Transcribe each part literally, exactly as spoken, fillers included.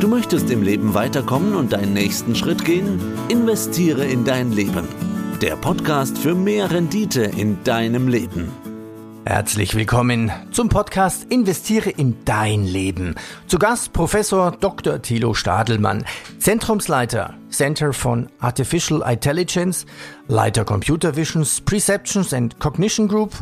Du möchtest im Leben weiterkommen und deinen nächsten Schritt gehen? Investiere in dein Leben. Der Podcast für mehr Rendite in deinem Leben. Herzlich willkommen zum Podcast Investiere in dein Leben. Zu Gast Professor Doktor Thilo Stadelmann, Zentrumsleiter, Centre for Artificial Intelligence, Leiter Computer Visions, Perceptions and Cognition Group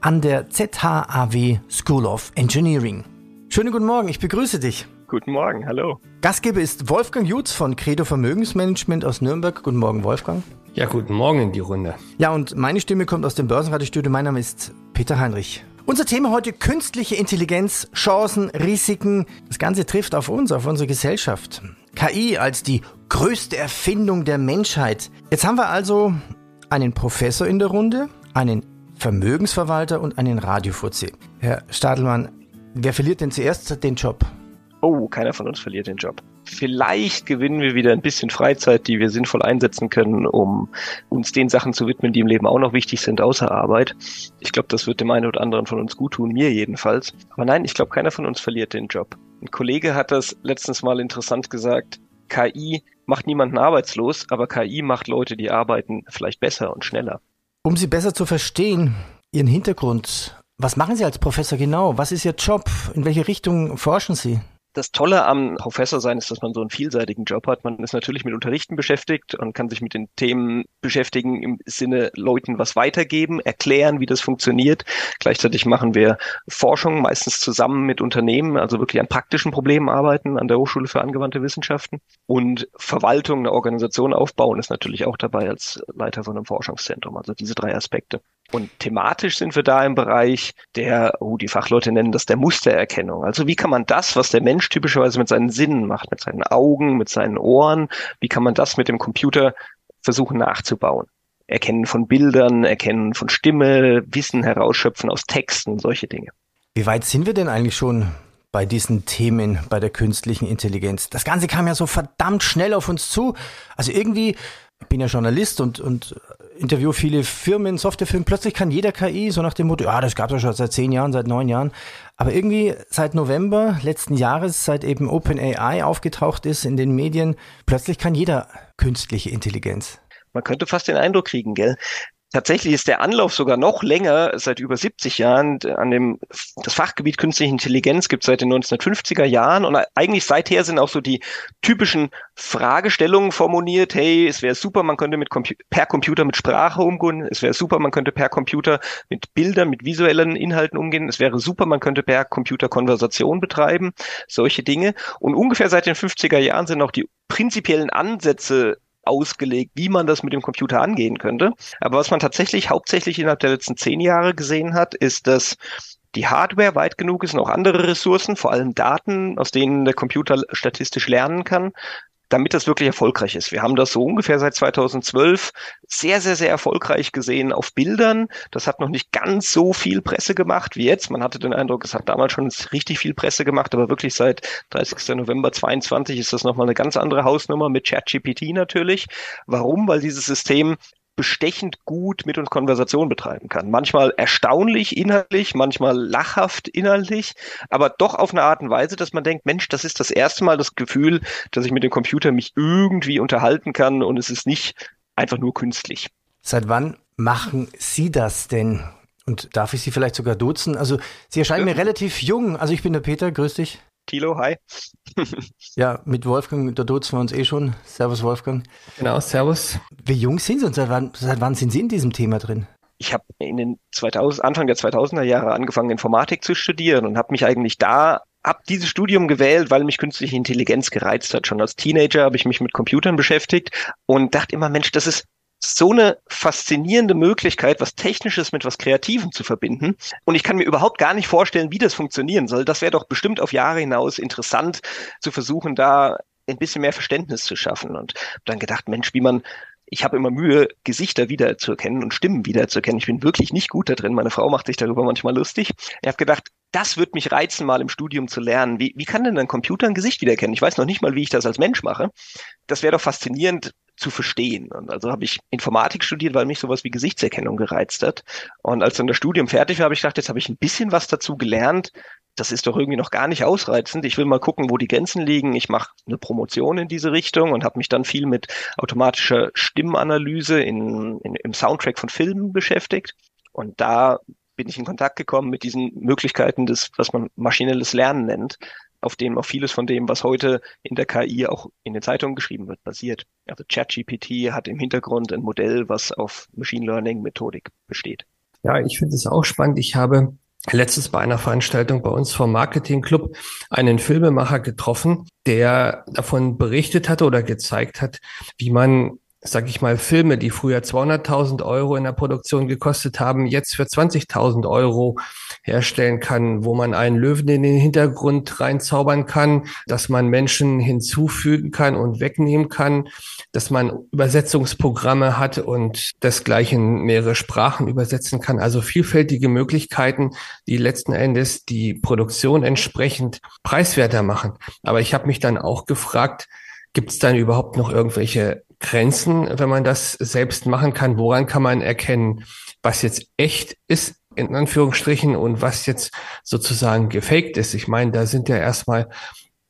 an der Z H A W School of Engineering. Schönen guten Morgen, ich begrüße dich. Guten Morgen, hallo. Gastgeber ist Wolfgang Jutz von Credo Vermögensmanagement aus Nürnberg. Guten Morgen, Wolfgang. Ja, guten Morgen in die Runde. Ja, und meine Stimme kommt aus dem Börsenratestudio. Mein Name ist Peter Heinrich. Unser Thema heute: künstliche Intelligenz, Chancen, Risiken. Das Ganze trifft auf uns, auf unsere Gesellschaft. K I als die größte Erfindung der Menschheit. Jetzt haben wir also einen Professor in der Runde, einen Vermögensverwalter und einen Radiofuzzi. Herr Stadelmann, wer verliert denn zuerst den Job? Oh, keiner von uns verliert den Job. Vielleicht gewinnen wir wieder ein bisschen Freizeit, die wir sinnvoll einsetzen können, um uns den Sachen zu widmen, die im Leben auch noch wichtig sind, außer Arbeit. Ich glaube, das wird dem einen oder anderen von uns gut tun, mir jedenfalls. Aber nein, ich glaube, keiner von uns verliert den Job. Ein Kollege hat das letztens mal interessant gesagt: K I macht niemanden arbeitslos, aber K I macht Leute, die arbeiten, vielleicht besser und schneller. Um Sie besser zu verstehen, Ihren Hintergrund, was machen Sie als Professor genau? Was ist Ihr Job? In welche Richtung forschen Sie? Das Tolle am Professor sein ist, dass man so einen vielseitigen Job hat. Man ist natürlich mit Unterrichten beschäftigt und kann sich mit den Themen beschäftigen im Sinne Leuten was weitergeben, erklären, wie das funktioniert. Gleichzeitig machen wir Forschung, meistens zusammen mit Unternehmen, also wirklich an praktischen Problemen arbeiten, an der Hochschule für angewandte Wissenschaften. Und Verwaltung, eine Organisation aufbauen, ist natürlich auch dabei als Leiter von einem Forschungszentrum. Also diese drei Aspekte. Und thematisch sind wir da im Bereich der, oh, die Fachleute nennen das der Mustererkennung. Also wie kann man das, was der Mensch typischerweise mit seinen Sinnen macht, mit seinen Augen, mit seinen Ohren, wie kann man das mit dem Computer versuchen nachzubauen? Erkennen von Bildern, Erkennen von Stimme, Wissen herausschöpfen aus Texten, solche Dinge. Wie weit sind wir denn eigentlich schon bei diesen Themen, bei der künstlichen Intelligenz? Das Ganze kam ja so verdammt schnell auf uns zu. Also irgendwie, ich bin ja Journalist und, und interview viele Firmen, Softwarefirmen, plötzlich kann jeder K I, so nach dem Motto, ja, das gab es ja schon seit zehn Jahren, seit neun Jahren. Aber irgendwie seit November letzten Jahres, seit eben OpenAI aufgetaucht ist in den Medien, plötzlich kann jeder künstliche Intelligenz. Man könnte fast den Eindruck kriegen, gell? Tatsächlich ist der Anlauf sogar noch länger, seit über siebzig Jahren. An dem, das Fachgebiet Künstliche Intelligenz gibt es seit den neunzehnhundertfünfziger Jahren und eigentlich seither sind auch so die typischen Fragestellungen formuliert. Hey, es wäre super, man könnte mit Compu- per Computer mit Sprache umgehen. Es wäre super, man könnte per Computer mit Bildern, mit visuellen Inhalten umgehen. Es wäre super, man könnte per Computer Konversation betreiben. Solche Dinge. Und ungefähr seit den fünfziger Jahren sind auch die prinzipiellen Ansätze ausgelegt, wie man das mit dem Computer angehen könnte. Aber was man tatsächlich hauptsächlich innerhalb der letzten zehn Jahre gesehen hat, ist, dass die Hardware weit genug ist und auch andere Ressourcen, vor allem Daten, aus denen der Computer statistisch lernen kann, damit das wirklich erfolgreich ist. Wir haben das so ungefähr seit zweitausendzwölf sehr, sehr, sehr erfolgreich gesehen auf Bildern. Das hat noch nicht ganz so viel Presse gemacht wie jetzt. Man hatte den Eindruck, es hat damals schon richtig viel Presse gemacht, aber wirklich seit dreißigster November zweiundzwanzig ist das nochmal eine ganz andere Hausnummer mit ChatGPT natürlich. Warum? Weil dieses System bestechend gut mit uns Konversation betreiben kann. Manchmal erstaunlich inhaltlich, manchmal lachhaft inhaltlich, aber doch auf eine Art und Weise, dass man denkt, Mensch, das ist das erste Mal das Gefühl, dass ich mit dem Computer mich irgendwie unterhalten kann und es ist nicht einfach nur künstlich. Seit wann machen Sie das denn? Und darf ich Sie vielleicht sogar duzen? Also Sie erscheinen ja mir relativ jung. Also ich bin der Peter, grüß dich. Thilo, hi. Ja, mit Wolfgang, da duzen wir uns eh schon. Servus, Wolfgang. Genau, servus. Wie jung sind Sie und seit wann, seit wann sind Sie in diesem Thema drin? Ich habe in den zweitausend, Anfang der zweitausender Jahre angefangen, Informatik zu studieren und habe mich eigentlich da, habe dieses Studium gewählt, weil mich künstliche Intelligenz gereizt hat. Schon als Teenager habe ich mich mit Computern beschäftigt und dachte immer, Mensch, das ist so eine faszinierende Möglichkeit, was Technisches mit was Kreativem zu verbinden. Und ich kann mir überhaupt gar nicht vorstellen, wie das funktionieren soll. Das wäre doch bestimmt auf Jahre hinaus interessant, zu versuchen, da ein bisschen mehr Verständnis zu schaffen. Und dann gedacht, Mensch, wie man, ich habe immer Mühe, Gesichter wiederzuerkennen und Stimmen wiederzuerkennen. Ich bin wirklich nicht gut da drin. Meine Frau macht sich darüber manchmal lustig. Ich habe gedacht, das wird mich reizen, mal im Studium zu lernen. Wie, wie kann denn ein Computer ein Gesicht wiedererkennen? Ich weiß noch nicht mal, wie ich das als Mensch mache. Das wäre doch faszinierend zu verstehen. Und also habe ich Informatik studiert, weil mich sowas wie Gesichtserkennung gereizt hat. Und als dann das Studium fertig war, habe ich gedacht, jetzt habe ich ein bisschen was dazu gelernt, das ist doch irgendwie noch gar nicht ausreizend. Ich will mal gucken, wo die Grenzen liegen. Ich mache eine Promotion in diese Richtung und habe mich dann viel mit automatischer Stimmenanalyse in, in, im Soundtrack von Filmen beschäftigt. Und da bin ich in Kontakt gekommen mit diesen Möglichkeiten des, was man maschinelles Lernen nennt, auf dem auch vieles von dem, was heute in der K I auch in den Zeitungen geschrieben wird, basiert. Also ChatGPT hat im Hintergrund ein Modell, was auf Machine Learning Methodik besteht. Ja, ich finde es auch spannend. Ich habe letztens bei einer Veranstaltung bei uns vom Marketing Club einen Filmemacher getroffen, der davon berichtet hatte oder gezeigt hat, wie man, sag ich mal, Filme, die früher zweihunderttausend Euro in der Produktion gekostet haben, jetzt für zwanzigtausend Euro herstellen kann, wo man einen Löwen in den Hintergrund reinzaubern kann, dass man Menschen hinzufügen kann und wegnehmen kann, dass man Übersetzungsprogramme hat und desgleichen mehrere Sprachen übersetzen kann. Also vielfältige Möglichkeiten, die letzten Endes die Produktion entsprechend preiswerter machen. Aber ich habe mich dann auch gefragt, gibt es dann überhaupt noch irgendwelche Grenzen, wenn man das selbst machen kann? Woran kann man erkennen, was jetzt echt ist, in Anführungsstrichen, und was jetzt sozusagen gefaked ist? Ich meine, da sind ja erstmal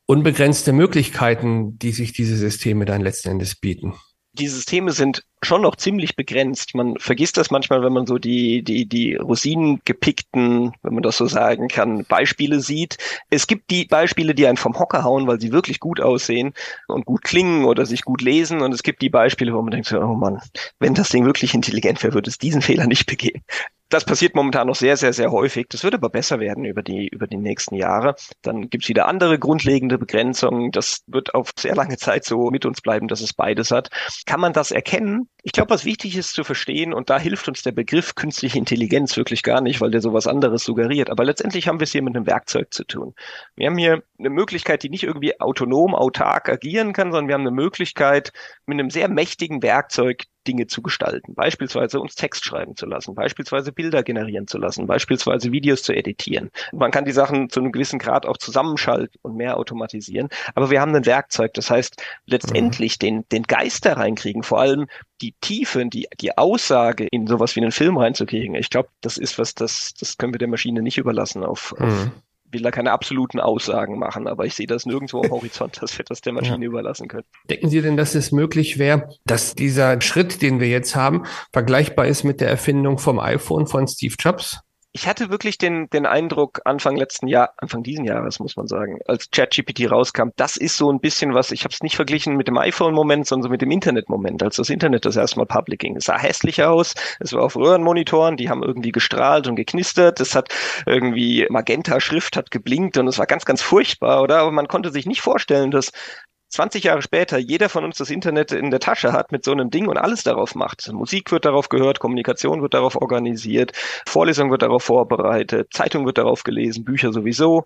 unbegrenzte Möglichkeiten, die sich diese Systeme dann letzten Endes bieten. Die Systeme sind schon noch ziemlich begrenzt. Man vergisst das manchmal, wenn man so die, die, die Rosinengepickten, wenn man das so sagen kann, Beispiele sieht. Es gibt die Beispiele, die einen vom Hocker hauen, weil sie wirklich gut aussehen und gut klingen oder sich gut lesen. Und es gibt die Beispiele, wo man denkt, oh Mann, wenn das Ding wirklich intelligent wäre, würde es diesen Fehler nicht begehen. Das passiert momentan noch sehr, sehr, sehr häufig. Das wird aber besser werden über die über die nächsten Jahre. Dann gibt's wieder andere grundlegende Begrenzungen. Das wird auf sehr lange Zeit so mit uns bleiben, dass es beides hat. Kann man das erkennen? Ich glaube, was wichtig ist zu verstehen, und da hilft uns der Begriff künstliche Intelligenz wirklich gar nicht, weil der sowas anderes suggeriert. Aber letztendlich haben wir es hier mit einem Werkzeug zu tun. Wir haben hier eine Möglichkeit, die nicht irgendwie autonom, autark agieren kann, sondern wir haben eine Möglichkeit, mit einem sehr mächtigen Werkzeug Dinge zu gestalten, beispielsweise uns Text schreiben zu lassen, beispielsweise Bilder generieren zu lassen, beispielsweise Videos zu editieren. Man kann die Sachen zu einem gewissen Grad auch zusammenschalten und mehr automatisieren, aber wir haben ein Werkzeug, das heißt letztendlich den den Geist da reinkriegen, vor allem die Tiefe, die die Aussage in sowas wie einen Film reinzukriegen. Ich glaube, das ist was, das das können wir der Maschine nicht überlassen. Auf, mhm. auf will da keine absoluten Aussagen machen, aber ich sehe das nirgendwo am Horizont, dass wir das der Maschine ja. überlassen können. Denken Sie denn, dass es möglich wäre, dass dieser Schritt, den wir jetzt haben, vergleichbar ist mit der Erfindung vom iPhone von Steve Jobs? Ich hatte wirklich den den Eindruck Anfang letzten Jahr, Anfang diesen Jahres, muss man sagen, als ChatGPT rauskam, das ist so ein bisschen was, ich habe es nicht verglichen mit dem iPhone-Moment, sondern so mit dem Internet-Moment, als das Internet das erste Mal public ging. Es sah hässlich aus, es war auf Röhrenmonitoren, die haben irgendwie gestrahlt und geknistert, es hat irgendwie Magenta-Schrift, hat geblinkt und es war ganz, ganz furchtbar, oder? Aber man konnte sich nicht vorstellen, dass zwanzig Jahre später jeder von uns das Internet in der Tasche hat mit so einem Ding und alles darauf macht. Musik wird darauf gehört, Kommunikation wird darauf organisiert, Vorlesung wird darauf vorbereitet, Zeitung wird darauf gelesen, Bücher sowieso.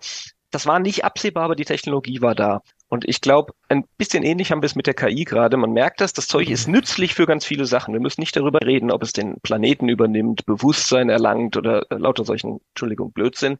Das war nicht absehbar, aber die Technologie war da. Und ich glaube, ein bisschen ähnlich haben wir es mit der K I gerade. Man merkt das, das Zeug ist nützlich für ganz viele Sachen. Wir müssen nicht darüber reden, ob es den Planeten übernimmt, Bewusstsein erlangt oder lauter solchen, Entschuldigung, Blödsinn.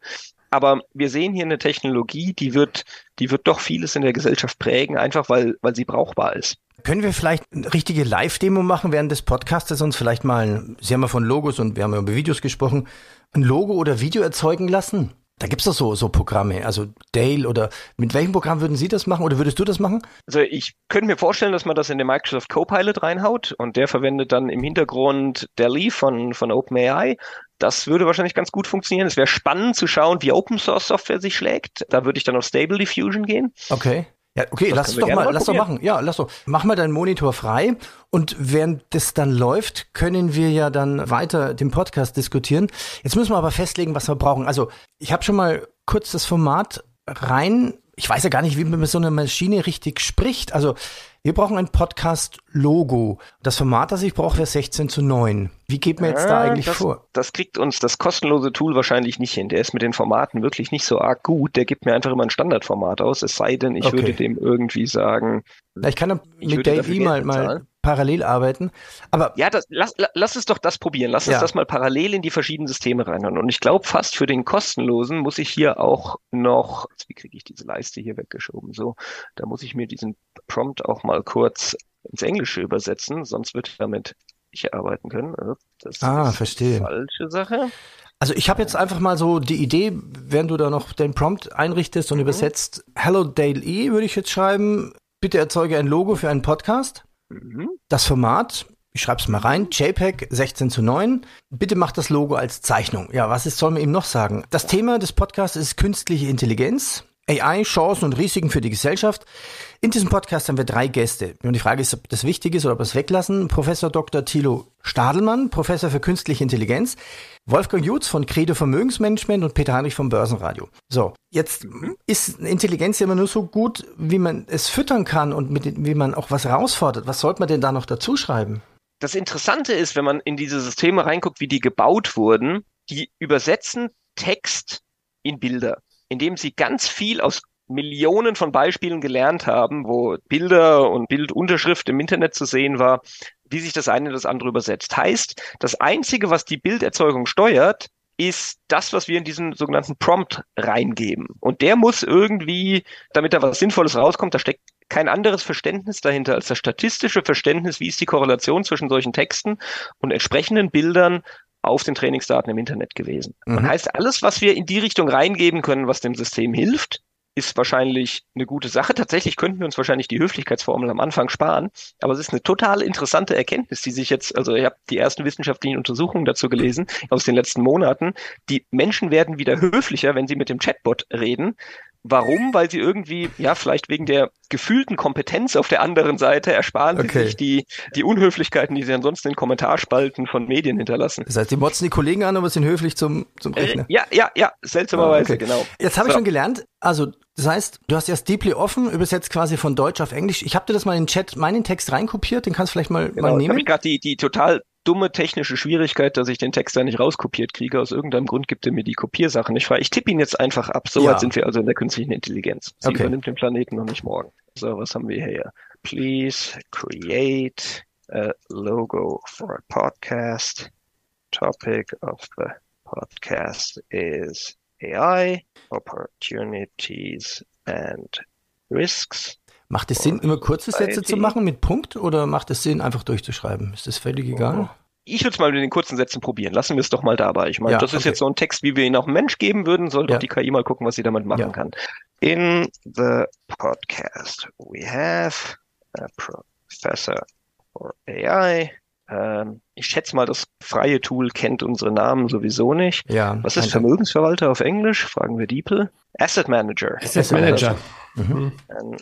Aber wir sehen hier eine Technologie, die wird, die wird doch vieles in der Gesellschaft prägen, einfach weil, weil sie brauchbar ist. Können wir vielleicht eine richtige Live-Demo machen während des Podcasts und vielleicht mal, Sie haben ja von Logos und wir haben ja über Videos gesprochen, ein Logo oder Video erzeugen lassen? Da gibt's doch so, so Programme, also DALL-E oder mit welchem Programm würden Sie das machen oder würdest du das machen? Also ich könnte mir vorstellen, dass man das in den Microsoft Copilot reinhaut und der verwendet dann im Hintergrund DALL-E von, von OpenAI. Das würde wahrscheinlich ganz gut funktionieren. Es wäre spannend zu schauen, wie Open-Source-Software sich schlägt. Da würde ich dann auf Stable Diffusion gehen. Okay. Ja, okay, das lass es doch mal, mal lass doch machen. Ja, lass doch. Mach mal deinen Monitor frei und während das dann läuft, können wir ja dann weiter den Podcast diskutieren. Jetzt müssen wir aber festlegen, was wir brauchen. Also, ich habe schon mal kurz das Format rein. Ich weiß ja gar nicht, wie man mit so einer Maschine richtig spricht. Also, wir brauchen ein Podcast-Logo. Das Format, das ich brauche, wäre sechzehn zu neun. Wie geht man jetzt ja, da eigentlich das, vor? Das kriegt uns das kostenlose Tool wahrscheinlich nicht hin. Der ist mit den Formaten wirklich nicht so arg gut. Der gibt mir einfach immer ein Standardformat aus. Es sei denn, ich okay. würde dem irgendwie sagen... Na, ich kann dann ich mit Dave mal, mal parallel arbeiten. Aber ja, das, lass, lass es doch das probieren. Lass ja. uns das mal parallel in die verschiedenen Systeme reinhauen. Und ich glaube fast, für den kostenlosen muss ich hier auch noch... Wie kriege ich diese Leiste hier weggeschoben? So, da muss ich mir diesen Prompt auch mal kurz ins Englische übersetzen, sonst wird damit nicht arbeiten können. Also das ah, ist verstehe. Falsche Sache. Also ich habe jetzt einfach mal so die Idee, während du da noch den Prompt einrichtest und mhm. übersetzt, Hello D A L L-E würde ich jetzt schreiben, bitte erzeuge ein Logo für einen Podcast. Mhm. Das Format, ich schreibe es mal rein, JPEG sechzehn zu neun, bitte mach das Logo als Zeichnung. Ja, was ist, soll man ihm noch sagen? Das Thema des Podcasts ist künstliche Intelligenz, A I, Chancen und Risiken für die Gesellschaft. In diesem Podcast haben wir drei Gäste. Und die Frage ist, ob das wichtig ist oder ob wir es weglassen. Professor Doktor Thilo Stadelmann, Professor für Künstliche Intelligenz. Wolfgang Jutz von Credo Vermögensmanagement und Peter Heinrich vom Börsenradio. So, jetzt ist Intelligenz immer nur so gut, wie man es füttern kann und mit, wie man auch was herausfordert. Was sollte man denn da noch dazu schreiben? Das Interessante ist, wenn man in diese Systeme reinguckt, wie die gebaut wurden, die übersetzen Text in Bilder, indem sie ganz viel aus Millionen von Beispielen gelernt haben, wo Bilder und Bildunterschrift im Internet zu sehen war, wie sich das eine oder das andere übersetzt. Heißt, das Einzige, was die Bilderzeugung steuert, ist das, was wir in diesen sogenannten Prompt reingeben. Und der muss irgendwie, damit da was Sinnvolles rauskommt, da steckt kein anderes Verständnis dahinter als das statistische Verständnis, wie ist die Korrelation zwischen solchen Texten und entsprechenden Bildern auf den Trainingsdaten im Internet gewesen. Mhm. Das heißt, alles, was wir in die Richtung reingeben können, was dem System hilft, ist wahrscheinlich eine gute Sache. Tatsächlich könnten wir uns wahrscheinlich die Höflichkeitsformel am Anfang sparen, aber es ist eine total interessante Erkenntnis, die sich jetzt, also ich habe die ersten wissenschaftlichen Untersuchungen dazu gelesen aus den letzten Monaten, die Menschen werden wieder höflicher, wenn sie mit dem Chatbot reden. Warum? Weil sie irgendwie, ja, vielleicht wegen der gefühlten Kompetenz auf der anderen Seite ersparen okay. sie sich die, die Unhöflichkeiten, die sie ansonsten in Kommentarspalten von Medien hinterlassen. Das heißt, die motzen die Kollegen an, aber sind höflich zum, zum Rechner. Äh, ja, ja, ja, seltsamerweise, okay. genau. Jetzt habe so. ich schon gelernt, also das heißt, du hast erst DeepL offen, übersetzt quasi von Deutsch auf Englisch. Ich habe dir das mal in den Chat, meinen Text reinkopiert, den kannst du vielleicht mal, genau, mal nehmen. Genau, ich gerade die, die total dumme technische Schwierigkeit, dass ich den Text da nicht rauskopiert kriege. Aus irgendeinem Grund gibt er mir die Kopiersachen nicht frei. Ich tippe ihn jetzt einfach ab. So weit ja. sind wir also in der künstlichen Intelligenz. Sie okay. übernimmt den Planeten noch nicht morgen. So, was haben wir hier? Please create a logo for a podcast. Topic of the podcast is A I, opportunities and risks. Macht es Sinn, immer kurze Sätze zu machen mit Punkt oder macht es Sinn, einfach durchzuschreiben? Ist das völlig egal? Ich würde es mal mit den kurzen Sätzen probieren. Lassen wir es doch mal dabei. Ich meine, ja, das okay. ist jetzt so ein Text, wie wir ihn auch einem Mensch geben würden. Sollte ja. auch die K I mal gucken, was sie damit machen ja. kann. In the podcast we have a professor for A I. Ähm, ich schätze mal, das freie Tool kennt unsere Namen sowieso nicht. Ja, was ist Vermögensverwalter auf Englisch? Fragen wir DeepL. Asset Manager. Asset Manager. Mhm. Ähm,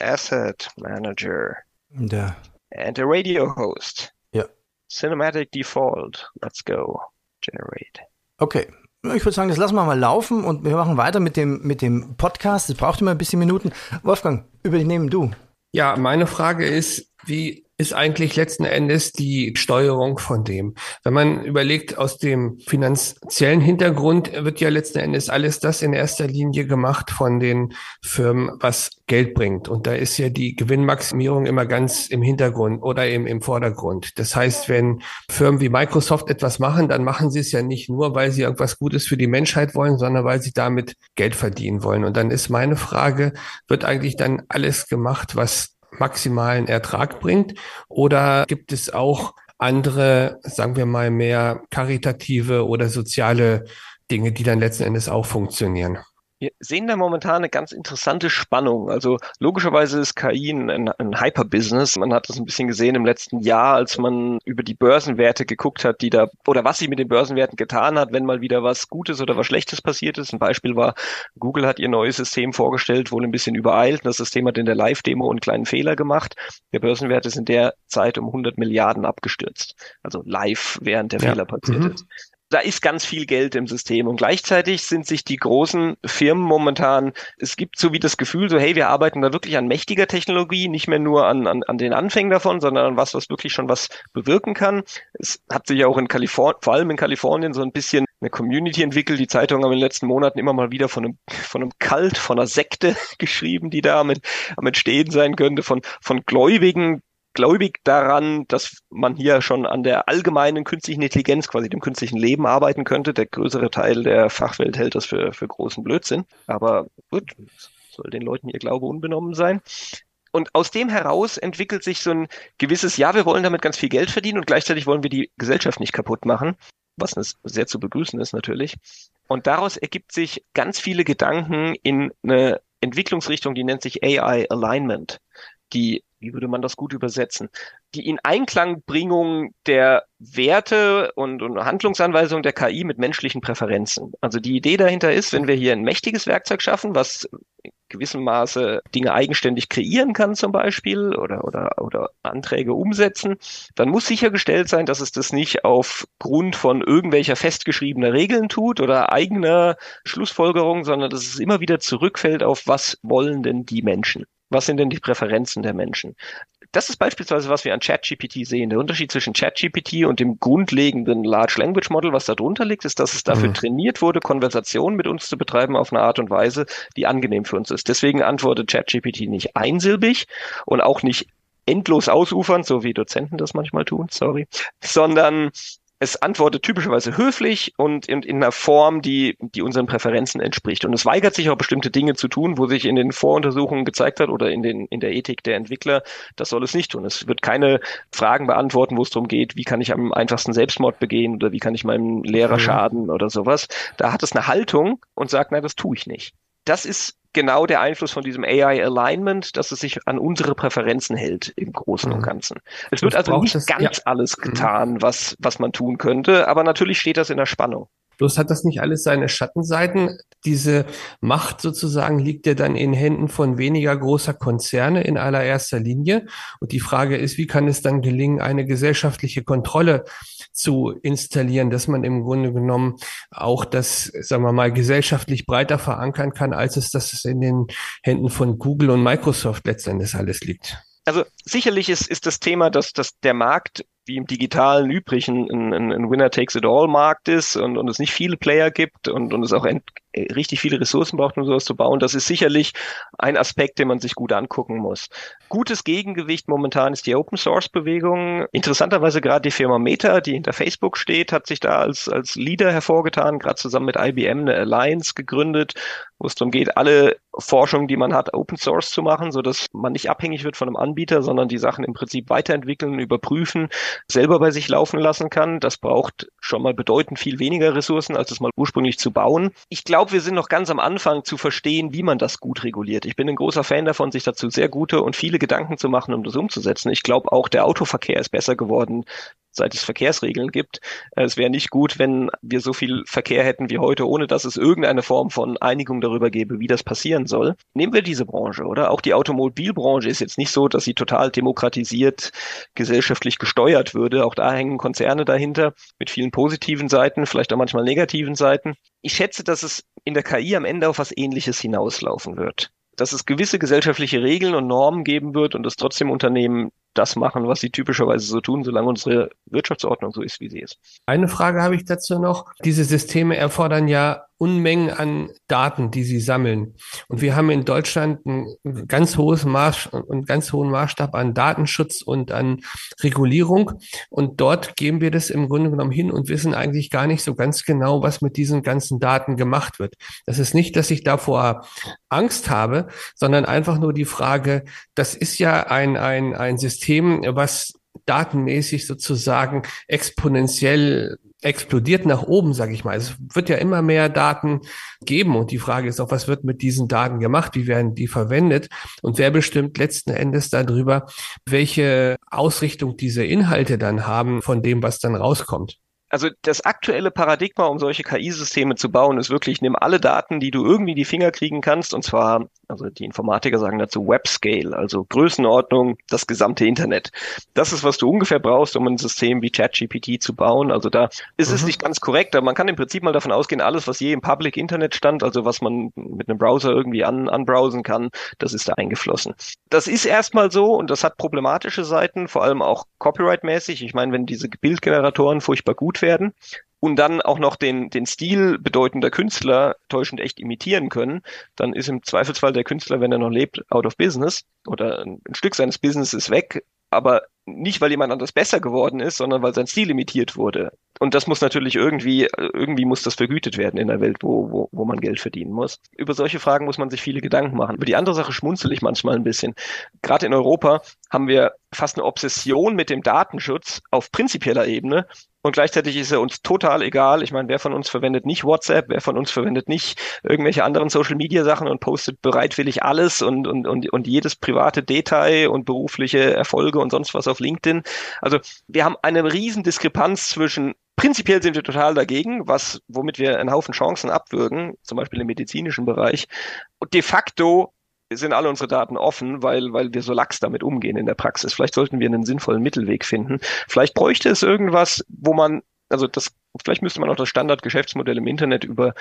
Asset Manager yeah. and a radio host. Ja. Yeah. Cinematic Default. Let's go. Generate. Okay. Ich würde sagen, das lassen wir mal laufen und wir machen weiter mit dem, mit dem Podcast. Das braucht immer ein bisschen Minuten. Wolfgang, übernehmen du. Ja, meine Frage ist, wie ist eigentlich letzten Endes die Steuerung von dem? Wenn man überlegt, aus dem finanziellen Hintergrund wird ja letzten Endes alles das in erster Linie gemacht von den Firmen, was Geld bringt. Und da ist ja die Gewinnmaximierung immer ganz im Hintergrund oder eben im Vordergrund. Das heißt, wenn Firmen wie Microsoft etwas machen, dann machen sie es ja nicht nur, weil sie irgendwas Gutes für die Menschheit wollen, sondern weil sie damit Geld verdienen wollen. Und dann ist meine Frage, wird eigentlich dann alles gemacht, was maximalen Ertrag bringt? Oder gibt es auch andere, sagen wir mal, mehr karitative oder soziale Dinge, die dann letzten Endes auch funktionieren? Wir sehen da momentan eine ganz interessante Spannung. Also logischerweise ist K I ein, ein Hyper-Business. Man hat das ein bisschen gesehen im letzten Jahr, als man über die Börsenwerte geguckt hat, die da oder was sie mit den Börsenwerten getan hat, wenn mal wieder was Gutes oder was Schlechtes passiert ist. Ein Beispiel war, Google hat ihr neues System vorgestellt, wohl ein bisschen übereilt. Das System hat in der Live-Demo einen kleinen Fehler gemacht. Der Börsenwert ist in der Zeit um hundert Milliarden abgestürzt. Also live, während der ja. Fehler passiert mhm. ist. Da ist ganz viel Geld im System und gleichzeitig sind sich die großen Firmen momentan, es gibt so wie das Gefühl, so hey, wir arbeiten da wirklich an mächtiger Technologie, nicht mehr nur an an, an den Anfängen davon, sondern an was, was wirklich schon was bewirken kann. Es hat sich ja auch in Kalifornien, vor allem in Kalifornien, so ein bisschen eine Community entwickelt. Die Zeitungen haben in den letzten Monaten immer mal wieder von einem von einem Cult, von einer Sekte geschrieben, die da am, am Entstehen sein könnte, von von Gläubigen, gläubig daran, dass man hier schon an der allgemeinen künstlichen Intelligenz, quasi dem künstlichen Leben arbeiten könnte. Der größere Teil der Fachwelt hält das für, für großen Blödsinn. Aber gut, soll den Leuten ihr Glaube unbenommen sein. Und aus dem heraus entwickelt sich so ein gewisses, ja, wir wollen damit ganz viel Geld verdienen und gleichzeitig wollen wir die Gesellschaft nicht kaputt machen. was sehr zu begrüßen ist natürlich. Und daraus ergibt sich ganz viele Gedanken in eine Entwicklungsrichtung, die nennt sich A I-Alignment, die, wie würde man das gut übersetzen, die in Einklangbringung der Werte und, und Handlungsanweisungen der K I mit menschlichen Präferenzen. Also die Idee dahinter ist, wenn wir hier ein mächtiges Werkzeug schaffen, was in gewissem Maße Dinge eigenständig kreieren kann zum Beispiel oder, oder, oder Anträge umsetzen, dann muss sichergestellt sein, dass es das nicht aufgrund von irgendwelcher festgeschriebener Regeln tut oder eigener Schlussfolgerungen, sondern dass es immer wieder zurückfällt auf, was wollen denn die Menschen? Was sind denn die Präferenzen der Menschen? Das ist beispielsweise, was wir an ChatGPT sehen. Der Unterschied zwischen ChatGPT und dem grundlegenden Large Language Model, was da drunter liegt, ist, dass es dafür mhm. trainiert wurde, Konversationen mit uns zu betreiben auf eine Art und Weise, die angenehm für uns ist. Deswegen antwortet ChatGPT nicht einsilbig und auch nicht endlos ausufernd, so wie Dozenten das manchmal tun, sorry, sondern es antwortet typischerweise höflich und in, in einer Form, die, die unseren Präferenzen entspricht. Und es weigert sich auch, bestimmte Dinge zu tun, wo sich in den Voruntersuchungen gezeigt hat oder in, den, in der Ethik der Entwickler, das soll es nicht tun. Es wird keine Fragen beantworten, wo es darum geht, wie kann ich am einfachsten Selbstmord begehen oder wie kann ich meinem Lehrer mhm. schaden oder sowas. Da hat es eine Haltung und sagt, nein, das tue ich nicht. Das ist genau der Einfluss von diesem A I-Alignment, dass es sich an unsere Präferenzen hält im Großen und Ganzen. Es wird also nicht ganz alles getan, was, was man tun könnte, aber natürlich steht das in der Spannung. Bloß hat das nicht alles seine Schattenseiten. Diese Macht sozusagen liegt ja dann in Händen von weniger großer Konzerne in allererster Linie. Und die Frage ist, wie kann es dann gelingen, eine gesellschaftliche Kontrolle zu installieren, dass man im Grunde genommen auch das, sagen wir mal, gesellschaftlich breiter verankern kann, als es, dass es in den Händen von Google und Microsoft letztendlich alles liegt. Also sicherlich ist, ist das Thema, dass, dass der Markt wie im digitalen Übrigen ein, ein, ein Winner-Takes-it-all-Markt ist und, und es nicht viele Player gibt und, und es auch ent- richtig viele Ressourcen braucht, um sowas zu bauen. Das ist sicherlich ein Aspekt, den man sich gut angucken muss. Gutes Gegengewicht momentan ist die Open-Source-Bewegung. Interessanterweise gerade die Firma Meta, die hinter Facebook steht, hat sich da als, als Leader hervorgetan, gerade zusammen mit I B M eine Alliance gegründet, wo es darum geht, alle Forschung, die man hat, Open-Source zu machen, sodass man nicht abhängig wird von einem Anbieter, sondern die Sachen im Prinzip weiterentwickeln, überprüfen, selber bei sich laufen lassen kann. Das braucht schon mal bedeutend viel weniger Ressourcen, als es mal ursprünglich zu bauen. Ich glaube, wir sind noch ganz am Anfang zu verstehen, wie man das gut reguliert. Ich bin ein großer Fan davon, sich dazu sehr gute und viele Gedanken zu machen, um das umzusetzen. Ich glaube, auch der Autoverkehr ist besser geworden, seit es Verkehrsregeln gibt. Es wäre nicht gut, wenn wir so viel Verkehr hätten wie heute, ohne dass es irgendeine Form von Einigung darüber gäbe, wie das passieren soll. Nehmen wir diese Branche, oder? Auch die Automobilbranche ist jetzt nicht so, dass sie total demokratisiert, gesellschaftlich gesteuert würde. Auch da hängen Konzerne dahinter mit vielen positiven Seiten, vielleicht auch manchmal negativen Seiten. Ich schätze, dass es in der K I am Ende auf was Ähnliches hinauslaufen wird. Dass es gewisse gesellschaftliche Regeln und Normen geben wird und dass trotzdem Unternehmen das machen, was sie typischerweise so tun, solange unsere Wirtschaftsordnung so ist, wie sie ist. Eine Frage habe ich dazu noch. Diese Systeme erfordern ja Unmengen an Daten, die sie sammeln. Und wir haben in Deutschland ein ganz hohes Maß und ganz hohen Maßstab an Datenschutz und an Regulierung. Und dort geben wir das im Grunde genommen hin und wissen eigentlich gar nicht so ganz genau, was mit diesen ganzen Daten gemacht wird. Das ist nicht, dass ich davor Angst habe, sondern einfach nur die Frage, das ist ja ein, ein, ein System, was datenmäßig sozusagen exponentiell explodiert nach oben, sage ich mal. Es wird ja immer mehr Daten geben und die Frage ist auch, was wird mit diesen Daten gemacht, wie werden die verwendet und wer bestimmt letzten Endes darüber, welche Ausrichtung diese Inhalte dann haben von dem, was dann rauskommt. Also das aktuelle Paradigma, um solche K I-Systeme zu bauen, ist wirklich, nimm alle Daten, die du irgendwie in die Finger kriegen kannst, und zwar, also die Informatiker sagen dazu Web-Scale, also Größenordnung, das gesamte Internet. Das ist, was du ungefähr brauchst, um ein System wie ChatGPT zu bauen. Also da ist mhm. es nicht ganz korrekt, aber man kann im Prinzip mal davon ausgehen, alles, was je im Public Internet stand, also was man mit einem Browser irgendwie an, anbrowsen kann, das ist da eingeflossen. Das ist erstmal so und das hat problematische Seiten, vor allem auch copyright-mäßig. Ich meine, wenn diese Bildgeneratoren furchtbar gut werden und dann auch noch den, den Stil bedeutender Künstler täuschend echt imitieren können, dann ist im Zweifelsfall der Künstler, wenn er noch lebt, out of business oder ein Stück seines Businesses weg, aber nicht, weil jemand anders besser geworden ist, sondern weil sein Stil limitiert wurde. Und das muss natürlich irgendwie, irgendwie muss das vergütet werden in einer Welt, wo, wo, wo man Geld verdienen muss. Über solche Fragen muss man sich viele Gedanken machen. Über die andere Sache schmunzel ich manchmal ein bisschen. Gerade in Europa haben wir fast eine Obsession mit dem Datenschutz auf prinzipieller Ebene. Und gleichzeitig ist er uns total egal. Ich meine, wer von uns verwendet nicht WhatsApp? Wer von uns verwendet nicht irgendwelche anderen Social-Media-Sachen und postet bereitwillig alles und, und, und, und jedes private Detail und berufliche Erfolge und sonst was auf LinkedIn? Also wir haben eine riesen Diskrepanz zwischen prinzipiell sind wir total dagegen, was, womit wir einen Haufen Chancen abwürgen, zum Beispiel im medizinischen Bereich. Und de facto sind alle unsere Daten offen, weil weil wir so lax damit umgehen in der Praxis. Vielleicht sollten wir einen sinnvollen Mittelweg finden. Vielleicht bräuchte es irgendwas, wo man, also das, vielleicht müsste man auch das Standardgeschäftsmodell im Internet über,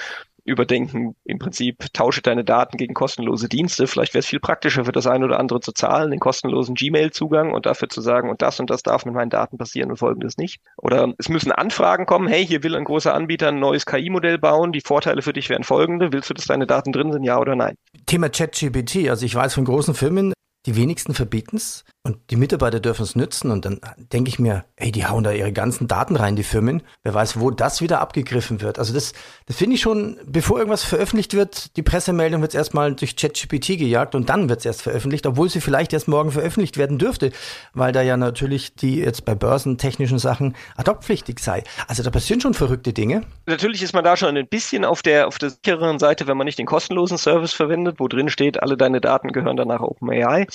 überdenken. Im Prinzip tausche deine Daten gegen kostenlose Dienste. Vielleicht wäre es viel praktischer für das eine oder andere zu zahlen, den kostenlosen Gmail-Zugang und dafür zu sagen, und das und das darf mit meinen Daten passieren und Folgendes nicht. Oder es müssen Anfragen kommen. Hey, hier will ein großer Anbieter ein neues K I-Modell bauen. Die Vorteile für dich wären folgende. Willst du, dass deine Daten drin sind? Ja oder nein? Thema ChatGPT. Also ich weiß von großen Firmen, die wenigsten verbieten es und die Mitarbeiter dürfen es nutzen. Und dann denke ich mir, hey, die hauen da ihre ganzen Daten rein, die Firmen. Wer weiß, wo das wieder abgegriffen wird. Also das, das finde ich schon, bevor irgendwas veröffentlicht wird, die Pressemeldung wird erstmal durch ChatGPT gejagt und dann wird es erst veröffentlicht, obwohl sie vielleicht erst morgen veröffentlicht werden dürfte, weil da ja natürlich die jetzt bei börsentechnischen Sachen ad hoc pflichtig sei. Also da passieren schon verrückte Dinge. Natürlich ist man da schon ein bisschen auf der, auf der sichereren Seite, wenn man nicht den kostenlosen Service verwendet, wo drin steht, alle deine Daten gehören danach OpenAI.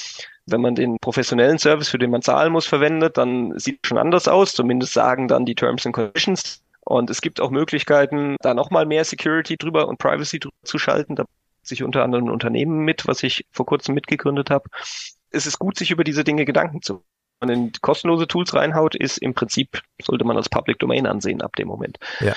Wenn man den professionellen Service, für den man zahlen muss, verwendet, dann sieht es schon anders aus. Zumindest sagen dann die Terms and Conditions. Und es gibt auch Möglichkeiten, da nochmal mehr Security drüber und Privacy drüber zu schalten. Da bringt sich unter anderem ein Unternehmen mit, was ich vor kurzem mitgegründet habe. Es ist gut, sich über diese Dinge Gedanken zu machen. Wenn man in kostenlose Tools reinhaut, ist im Prinzip, sollte man als Public Domain ansehen ab dem Moment. Ja.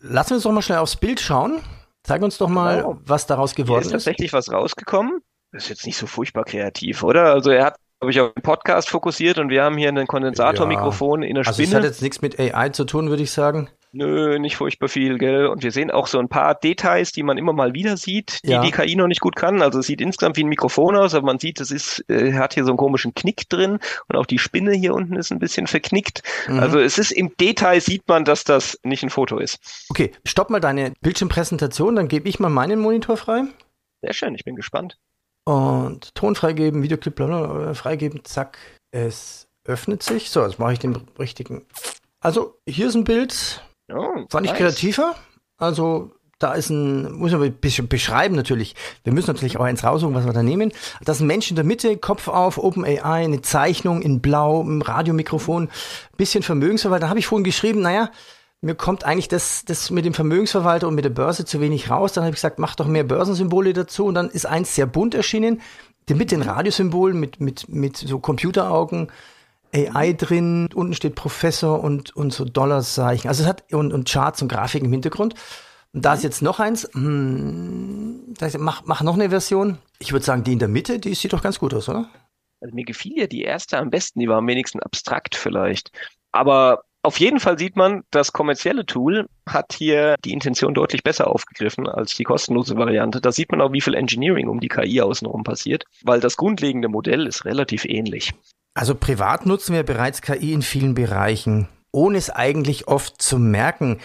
Lassen wir uns doch mal schnell aufs Bild schauen. Zeig uns doch mal, genau, was daraus geworden ist. Hier ist tatsächlich was rausgekommen. Das ist jetzt nicht so furchtbar kreativ, oder? Also er hat, glaube ich, auf den Podcast fokussiert und wir haben hier ein Kondensatormikrofon ja. in der Spinne. Also es hat jetzt nichts mit A I zu tun, würde ich sagen. Nö, nicht furchtbar viel, gell? Und wir sehen auch so ein paar Details, die man immer mal wieder sieht, die ja. die K I noch nicht gut kann. Also es sieht insgesamt wie ein Mikrofon aus, aber man sieht, es ist, äh, hat hier so einen komischen Knick drin und auch die Spinne hier unten ist ein bisschen verknickt. Mhm. Also es ist im Detail sieht man, dass das nicht ein Foto ist. Okay, stopp mal deine Bildschirmpräsentation, dann gebe ich mal meinen Monitor frei. Sehr schön, ich bin gespannt. Und Ton freigeben, Videoclip blablabla, freigeben, zack, es öffnet sich. So, jetzt mache ich den richtigen. Also, hier ist ein Bild, oh, fand nice. Ich kreativer. Also, da ist ein, muss man ein bisschen beschreiben natürlich. Wir müssen natürlich auch eins raussuchen, was wir da nehmen. Das ist ein Mensch in der Mitte, Kopf auf, OpenAI, eine Zeichnung in Blau, ein Radiomikrofon, bisschen Vermögensverwalter. Da habe ich vorhin geschrieben, naja, mir kommt eigentlich das, das mit dem Vermögensverwalter und mit der Börse zu wenig raus. Dann habe ich gesagt, mach doch mehr Börsensymbole dazu. Und dann ist eins sehr bunt erschienen, mit den Radiosymbolen, mit, mit, mit so Computeraugen, A I drin. Unten steht Professor und, und so Dollarzeichen. Also es hat und, und Charts und Grafiken im Hintergrund. Und da ist jetzt noch eins. Hm, da ist, mach, mach noch eine Version. Ich würde sagen, die in der Mitte, die sieht doch ganz gut aus, oder? Also mir gefiel ja die erste am besten. Die war am wenigsten abstrakt vielleicht. Aber auf jeden Fall sieht man, das kommerzielle Tool hat hier die Intention deutlich besser aufgegriffen als die kostenlose Variante. Da sieht man auch, wie viel Engineering um die K I außenrum passiert, weil das grundlegende Modell ist relativ ähnlich. Also privat nutzen wir bereits K I in vielen Bereichen, ohne es eigentlich oft zu merken.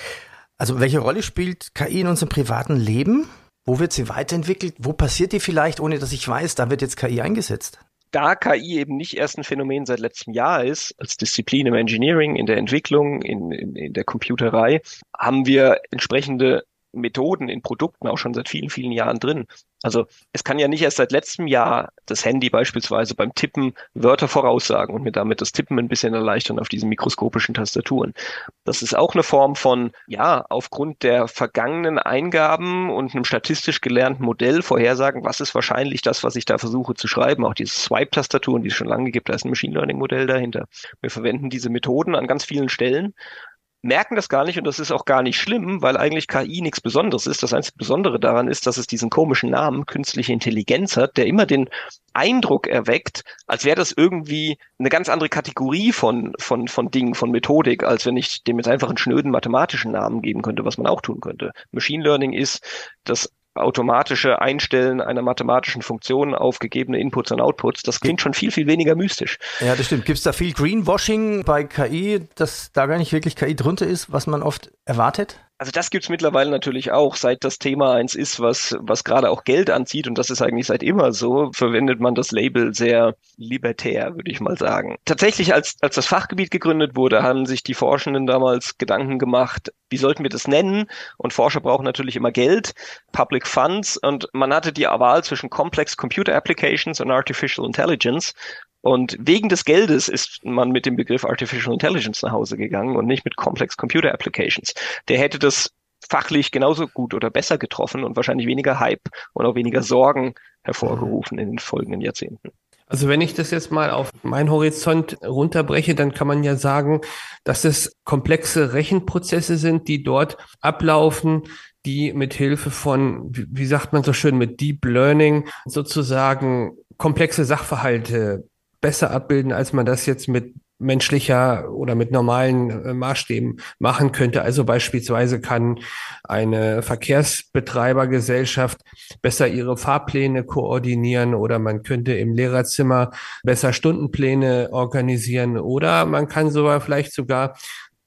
Also welche Rolle spielt K I in unserem privaten Leben? Wo wird sie weiterentwickelt? Wo passiert die vielleicht, ohne dass ich weiß, da wird jetzt K I eingesetzt? Da K I eben nicht erst ein Phänomen seit letztem Jahr ist, als Disziplin im Engineering, in der Entwicklung, in, in, in der Computerei, haben wir entsprechende Methoden in Produkten auch schon seit vielen, vielen Jahren drin. Also es kann ja nicht erst seit letztem Jahr das Handy beispielsweise beim Tippen Wörter voraussagen und mir damit das Tippen ein bisschen erleichtern auf diesen mikroskopischen Tastaturen. Das ist auch eine Form von, ja, aufgrund der vergangenen Eingaben und einem statistisch gelernten Modell vorhersagen, was ist wahrscheinlich das, was ich da versuche zu schreiben. Auch diese Swipe-Tastaturen, die es schon lange gibt, da ist ein Machine Learning-Modell dahinter. Wir verwenden diese Methoden an ganz vielen Stellen, merken das gar nicht und das ist auch gar nicht schlimm, weil eigentlich K I nichts Besonderes ist. Das einzige Besondere daran ist, dass es diesen komischen Namen künstliche Intelligenz hat, der immer den Eindruck erweckt, als wäre das irgendwie eine ganz andere Kategorie von von von Dingen, von Methodik, als wenn ich dem jetzt einfach einen schnöden mathematischen Namen geben könnte, was man auch tun könnte. Machine Learning ist das automatische Einstellen einer mathematischen Funktion auf gegebene Inputs und Outputs, das klingt schon viel, viel weniger mystisch. Ja, das stimmt. Gibt es da viel Greenwashing bei K I, dass da gar nicht wirklich K I drunter ist, was man oft erwartet? Also das gibt's mittlerweile natürlich auch, seit das Thema eins ist, was was gerade auch Geld anzieht, und das ist eigentlich seit immer so, verwendet man das Label sehr libertär, würde ich mal sagen. Tatsächlich, als als das Fachgebiet gegründet wurde, haben sich die Forschenden damals Gedanken gemacht, wie sollten wir das nennen? Und Forscher brauchen natürlich immer Geld, Public Funds, und man hatte die Wahl zwischen Complex Computer Applications und Artificial Intelligence. Und wegen des Geldes ist man mit dem Begriff Artificial Intelligence nach Hause gegangen und nicht mit Complex Computer Applications. Der hätte das fachlich genauso gut oder besser getroffen und wahrscheinlich weniger Hype und auch weniger Sorgen hervorgerufen in den folgenden Jahrzehnten. Also wenn ich das jetzt mal auf meinen Horizont runterbreche, dann kann man ja sagen, dass es komplexe Rechenprozesse sind, die dort ablaufen, die mit Hilfe von, wie sagt man so schön, mit Deep Learning sozusagen komplexe Sachverhalte besser abbilden, als man das jetzt mit menschlicher oder mit normalen äh, Maßstäben machen könnte. Also beispielsweise kann eine Verkehrsbetreibergesellschaft besser ihre Fahrpläne koordinieren, oder man könnte im Lehrerzimmer besser Stundenpläne organisieren, oder man kann sogar vielleicht sogar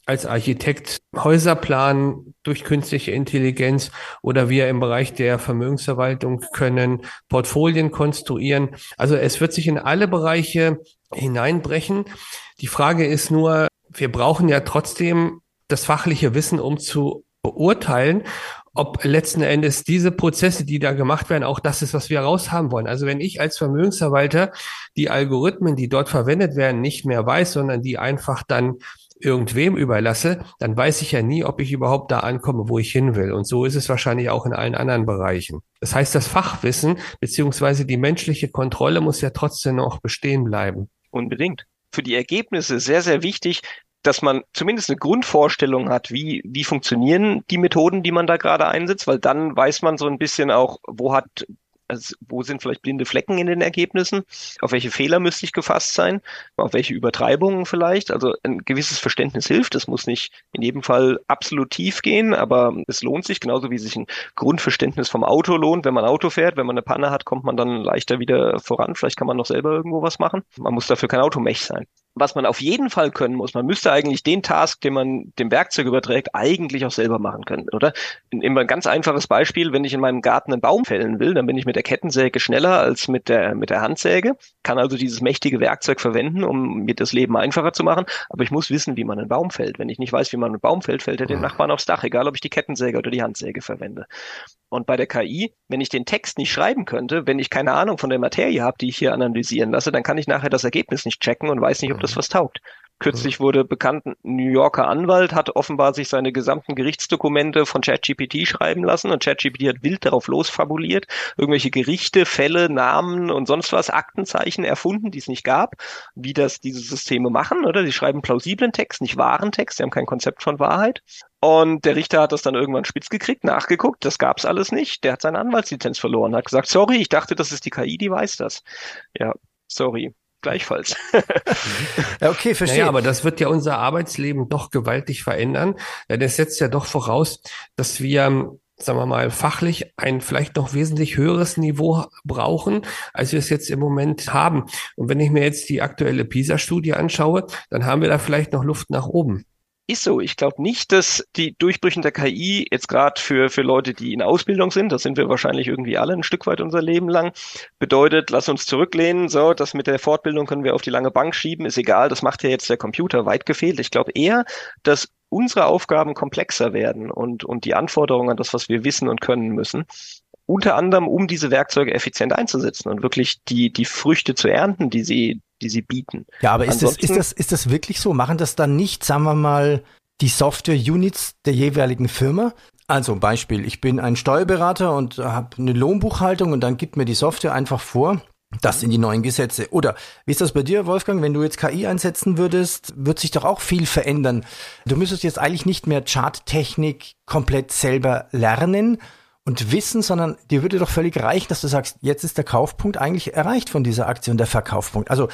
als Architekt Häuser planen durch künstliche Intelligenz, oder wir im Bereich der Vermögensverwaltung können Portfolien konstruieren. Also es wird sich in alle Bereiche hineinbrechen. Die Frage ist nur, wir brauchen ja trotzdem das fachliche Wissen, um zu beurteilen, ob letzten Endes diese Prozesse, die da gemacht werden, auch das ist, was wir raushaben wollen. Also wenn ich als Vermögensverwalter die Algorithmen, die dort verwendet werden, nicht mehr weiß, sondern die einfach dann irgendwem überlasse, dann weiß ich ja nie, ob ich überhaupt da ankomme, wo ich hin will. Und so ist es wahrscheinlich auch in allen anderen Bereichen. Das heißt, das Fachwissen bzw. die menschliche Kontrolle muss ja trotzdem noch bestehen bleiben. Unbedingt. Für die Ergebnisse sehr, sehr wichtig, dass man zumindest eine Grundvorstellung hat, wie wie funktionieren die Methoden, die man da gerade einsetzt, weil dann weiß man so ein bisschen auch, wo hat Also, wo sind vielleicht blinde Flecken in den Ergebnissen? Auf welche Fehler müsste ich gefasst sein? Auf welche Übertreibungen vielleicht? Also ein gewisses Verständnis hilft. Es muss nicht in jedem Fall absolut tief gehen, aber es lohnt sich, genauso wie sich ein Grundverständnis vom Auto lohnt. Wenn man Auto fährt, wenn man eine Panne hat, kommt man dann leichter wieder voran. Vielleicht kann man noch selber irgendwo was machen. Man muss dafür kein Automech sein. Was man auf jeden Fall können muss, man müsste eigentlich den Task, den man dem Werkzeug überträgt, eigentlich auch selber machen können, oder? Immer ein ganz einfaches Beispiel, wenn ich in meinem Garten einen Baum fällen will, dann bin ich mit der Kettensäge schneller als mit der mit der Handsäge, kann also dieses mächtige Werkzeug verwenden, um mir das Leben einfacher zu machen, aber ich muss wissen, wie man einen Baum fällt. Wenn ich nicht weiß, wie man einen Baum fällt, fällt er dem Nachbarn aufs Dach, egal ob ich die Kettensäge oder die Handsäge verwende. Und bei der K I, wenn ich den Text nicht schreiben könnte, wenn ich keine Ahnung von der Materie habe, die ich hier analysieren lasse, dann kann ich nachher das Ergebnis nicht checken und weiß nicht, ob das was taugt. Kürzlich wurde bekannt, ein New Yorker Anwalt hat offenbar sich seine gesamten Gerichtsdokumente von ChatGPT schreiben lassen, und ChatGPT hat wild darauf losfabuliert, irgendwelche Gerichte, Fälle, Namen und sonst was, Aktenzeichen erfunden, die es nicht gab, wie das diese Systeme machen, oder? Sie schreiben plausiblen Text, nicht wahren Text, sie haben kein Konzept von Wahrheit. Und der Richter hat das dann irgendwann spitz gekriegt, nachgeguckt, das gab's alles nicht, der hat seine Anwaltslizenz verloren, hat gesagt, sorry, ich dachte, das ist die K I, die weiß das. Ja, sorry. Gleichfalls. Ja, okay, verstehe. Naja, aber das wird ja unser Arbeitsleben doch gewaltig verändern. Das setzt ja doch voraus, dass wir, sagen wir mal, fachlich ein vielleicht noch wesentlich höheres Niveau brauchen, als wir es jetzt im Moment haben. Und wenn ich mir jetzt die aktuelle PISA-Studie anschaue, dann haben wir da vielleicht noch Luft nach oben. Ist so. Ich glaube nicht, dass die Durchbrüche der K I jetzt gerade für für Leute, die in Ausbildung sind, das sind wir wahrscheinlich irgendwie alle ein Stück weit unser Leben lang, bedeutet, lass uns zurücklehnen, so, das mit der Fortbildung können wir auf die lange Bank schieben, ist egal, das macht ja jetzt der Computer, weit gefehlt. Ich glaube eher, dass unsere Aufgaben komplexer werden und und die Anforderungen an das, was wir wissen und können müssen, unter anderem, um diese Werkzeuge effizient einzusetzen und wirklich die die Früchte zu ernten, die sie die sie bieten. Ja, aber ist das, ist das, ist das wirklich so? Machen das dann nicht, sagen wir mal, die Software-Units der jeweiligen Firma? Also Beispiel, ich bin ein Steuerberater und habe eine Lohnbuchhaltung, und dann gibt mir die Software einfach vor, das sind die neuen Gesetze. Oder wie ist das bei dir, Wolfgang? Wenn du jetzt K I einsetzen würdest, wird sich doch auch viel verändern. Du müsstest jetzt eigentlich nicht mehr Charttechnik komplett selber lernen und wissen, sondern dir würde doch völlig reichen, dass du sagst, jetzt ist der Kaufpunkt eigentlich erreicht von dieser Aktie und der Verkaufpunkt. Also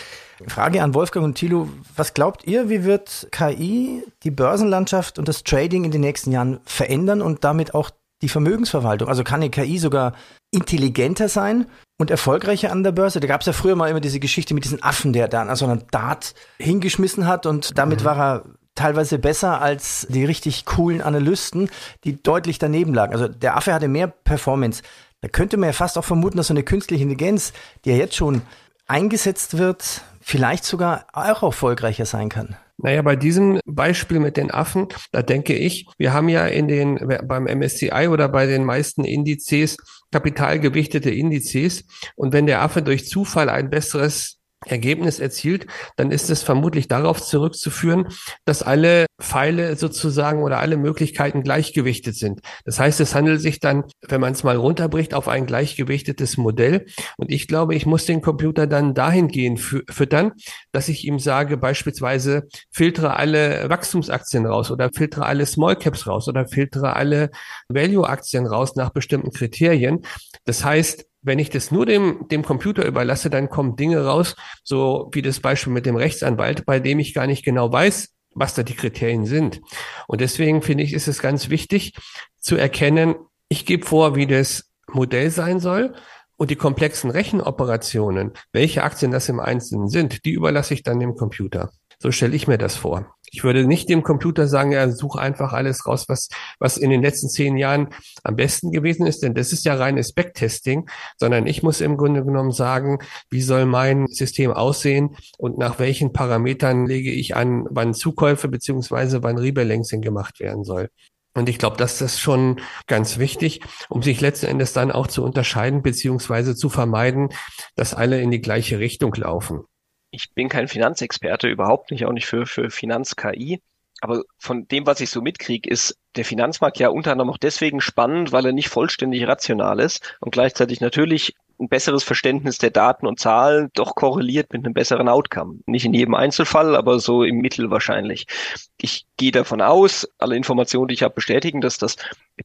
Frage an Wolfgang und Thilo, was glaubt ihr, wie wird K I die Börsenlandschaft und das Trading in den nächsten Jahren verändern und damit auch die Vermögensverwaltung. Also kann eine K I sogar intelligenter sein und erfolgreicher an der Börse. Da gab es ja früher mal immer diese Geschichte mit diesem Affen, der da an so einen Dart hingeschmissen hat und damit mhm. war er teilweise besser als die richtig coolen Analysten, die deutlich daneben lagen. Also der Affe hatte mehr Performance. Da könnte man ja fast auch vermuten, dass so eine künstliche Intelligenz, die ja jetzt schon eingesetzt wird, vielleicht sogar auch erfolgreicher sein kann. Naja, bei diesem Beispiel mit den Affen, da denke ich, wir haben ja in den beim M S C I oder bei den meisten Indizes kapitalgewichtete Indizes. Und wenn der Affe durch Zufall ein besseres Ergebnis erzielt, dann ist es vermutlich darauf zurückzuführen, dass alle Pfeile sozusagen oder alle Möglichkeiten gleichgewichtet sind. Das heißt, es handelt sich dann, wenn man es mal runterbricht, auf ein gleichgewichtetes Modell. Und ich glaube, ich muss den Computer dann dahingehend fü- füttern, dass ich ihm sage, beispielsweise filtere alle Wachstumsaktien raus oder filtere alle Small Caps raus oder filtere alle Value-Aktien raus nach bestimmten Kriterien. Das heißt, wenn ich das nur dem, dem Computer überlasse, dann kommen Dinge raus, so wie das Beispiel mit dem Rechtsanwalt, bei dem ich gar nicht genau weiß, was da die Kriterien sind. Und deswegen finde ich, ist es ganz wichtig zu erkennen, ich gebe vor, wie das Modell sein soll und die komplexen Rechenoperationen, welche Aktien das im Einzelnen sind, die überlasse ich dann dem Computer. So stelle ich mir das vor. Ich würde nicht dem Computer sagen, ja, such einfach alles raus, was, was in den letzten zehn Jahren am besten gewesen ist, denn das ist ja reines Backtesting, sondern ich muss im Grunde genommen sagen, wie soll mein System aussehen und nach welchen Parametern lege ich an, wann Zukäufe beziehungsweise wann Rebalancing gemacht werden soll. Und ich glaube, das ist schon ganz wichtig, um sich letzten Endes dann auch zu unterscheiden beziehungsweise zu vermeiden, dass alle in die gleiche Richtung laufen. Ich bin kein Finanzexperte, überhaupt nicht, auch nicht für, für Finanz-K I. Aber von dem, was ich so mitkriege, ist der Finanzmarkt ja unter anderem auch deswegen spannend, weil er nicht vollständig rational ist und gleichzeitig natürlich ein besseres Verständnis der Daten und Zahlen doch korreliert mit einem besseren Outcome. Nicht in jedem Einzelfall, aber so im Mittel wahrscheinlich. Ich gehe davon aus, alle Informationen, die ich habe, bestätigen, dass das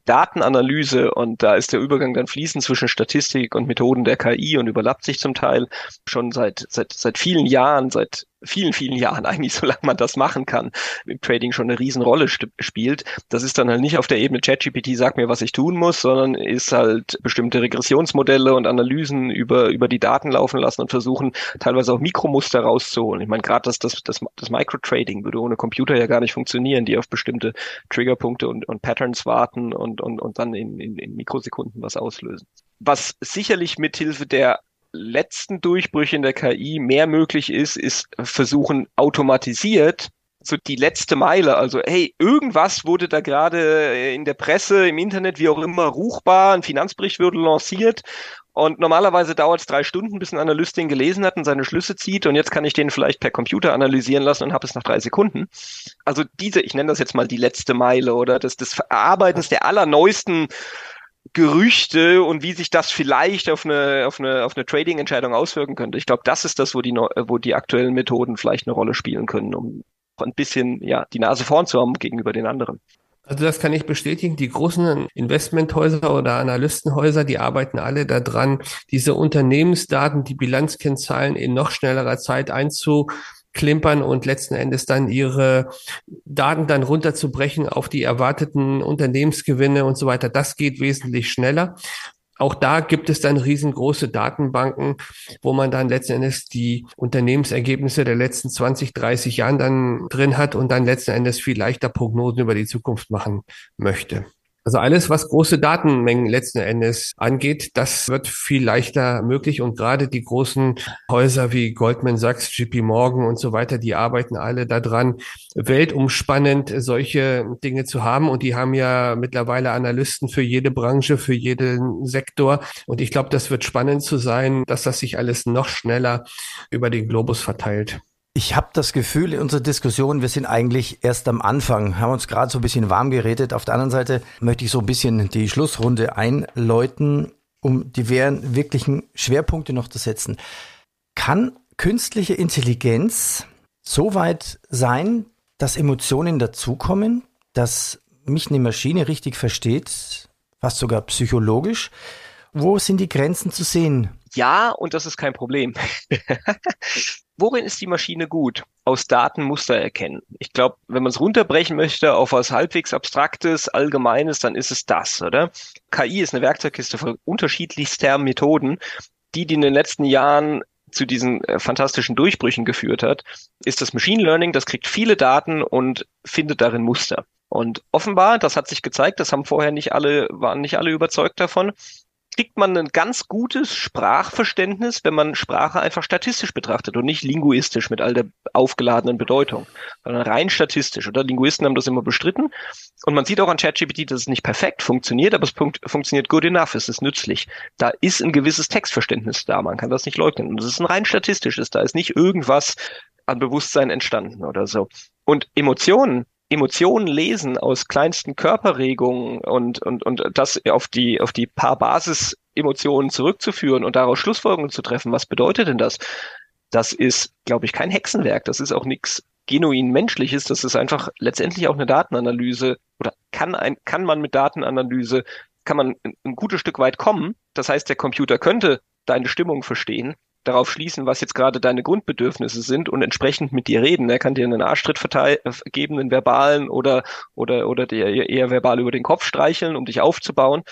Datenanalyse, und da ist der Übergang dann fließend zwischen Statistik und Methoden der K I und überlappt sich zum Teil schon seit seit seit vielen Jahren, seit vielen, vielen Jahren eigentlich, solange man das machen kann, im Trading schon eine Riesenrolle st- spielt. Das ist dann halt nicht auf der Ebene ChatGPT, sag mir, was ich tun muss, sondern ist halt bestimmte Regressionsmodelle und Analysen über über die Daten laufen lassen und versuchen, teilweise auch Mikromuster rauszuholen. Ich meine, gerade das, das, das, das Microtrading würde ohne Computer ja gar nicht funktionieren, die auf bestimmte Triggerpunkte und, und Patterns warten und, und, und dann in, in, in Mikrosekunden was auslösen. Was sicherlich mithilfe der letzten Durchbrüche in der K I mehr möglich ist, ist versuchen, automatisiert so die letzte Meile, also hey, irgendwas wurde da gerade in der Presse, im Internet, wie auch immer, ruchbar, ein Finanzbericht wurde lanciert und normalerweise dauert es drei Stunden, bis ein Analyst den gelesen hat und seine Schlüsse zieht und jetzt kann ich den vielleicht per Computer analysieren lassen und habe es nach drei Sekunden. Also diese, ich nenne das jetzt mal die letzte Meile oder das, das Verarbeiten der allerneuesten Gerüchte und wie sich das vielleicht auf eine auf eine auf eine Trading-Entscheidung auswirken könnte. Ich glaube, das ist das, wo die wo die aktuellen Methoden vielleicht eine Rolle spielen können, um ein bisschen ja die Nase vorn zu haben gegenüber den anderen. Also das kann ich bestätigen. Die großen Investmenthäuser oder Analystenhäuser, die arbeiten alle daran, diese Unternehmensdaten, die Bilanzkennzahlen in noch schnellerer Zeit einzu klimpern und letzten Endes dann ihre Daten dann runterzubrechen auf die erwarteten Unternehmensgewinne und so weiter. Das geht wesentlich schneller. Auch da gibt es dann riesengroße Datenbanken, wo man dann letzten Endes die Unternehmensergebnisse der letzten zwanzig, dreißig Jahren dann drin hat und dann letzten Endes viel leichter Prognosen über die Zukunft machen möchte. Also alles, was große Datenmengen letzten Endes angeht, das wird viel leichter möglich. Und gerade die großen Häuser wie Goldman Sachs, J P Morgan und so weiter, die arbeiten alle daran, weltumspannend solche Dinge zu haben. Und die haben ja mittlerweile Analysten für jede Branche, für jeden Sektor. Und ich glaube, das wird spannend zu sein, dass das sich alles noch schneller über den Globus verteilt. Ich habe das Gefühl, in unserer Diskussion, wir sind eigentlich erst am Anfang, haben uns gerade so ein bisschen warm geredet. Auf der anderen Seite möchte ich so ein bisschen die Schlussrunde einläuten, um die wirklichen Schwerpunkte noch zu setzen. Kann künstliche Intelligenz so weit sein, dass Emotionen dazukommen, dass mich eine Maschine richtig versteht, fast sogar psychologisch? Wo sind die Grenzen zu sehen Ja, und das ist kein Problem. Worin ist die Maschine gut? Aus Daten Muster erkennen. Ich glaube, wenn man es runterbrechen möchte auf was halbwegs Abstraktes, Allgemeines, dann ist es das, oder? K I ist eine Werkzeugkiste von unterschiedlichster Methoden, die, die in den letzten Jahren zu diesen äh, fantastischen Durchbrüchen geführt hat, ist das Machine Learning, das kriegt viele Daten und findet darin Muster. Und offenbar, das hat sich gezeigt, das haben vorher nicht alle, waren nicht alle überzeugt davon, kriegt man ein ganz gutes Sprachverständnis, wenn man Sprache einfach statistisch betrachtet und nicht linguistisch mit all der aufgeladenen Bedeutung, sondern rein statistisch, oder? Linguisten haben das immer bestritten. Und man sieht auch an ChatGPT, dass es nicht perfekt funktioniert, aber es funkt, funktioniert good enough, es ist nützlich. Da ist ein gewisses Textverständnis da, man kann das nicht leugnen. Und es ist ein rein statistisches, da ist nicht irgendwas an Bewusstsein entstanden oder so. Und Emotionen, Emotionen lesen aus kleinsten Körperregungen und, und, und das auf die, auf die paar Basisemotionen zurückzuführen und daraus Schlussfolgerungen zu treffen. Was bedeutet denn das? Das ist, glaube ich, kein Hexenwerk. Das ist auch nichts genuin Menschliches. Das ist einfach letztendlich auch eine Datenanalyse oder kann ein, kann man mit Datenanalyse, kann man ein, ein gutes Stück weit kommen. Das heißt, der Computer könnte deine Stimmung verstehen, darauf schließen, was jetzt gerade deine Grundbedürfnisse sind und entsprechend mit dir reden. Er kann dir einen Arschtritt verteil- geben, einen verbalen oder, oder, oder dir eher verbal über den Kopf streicheln, um dich aufzubauen.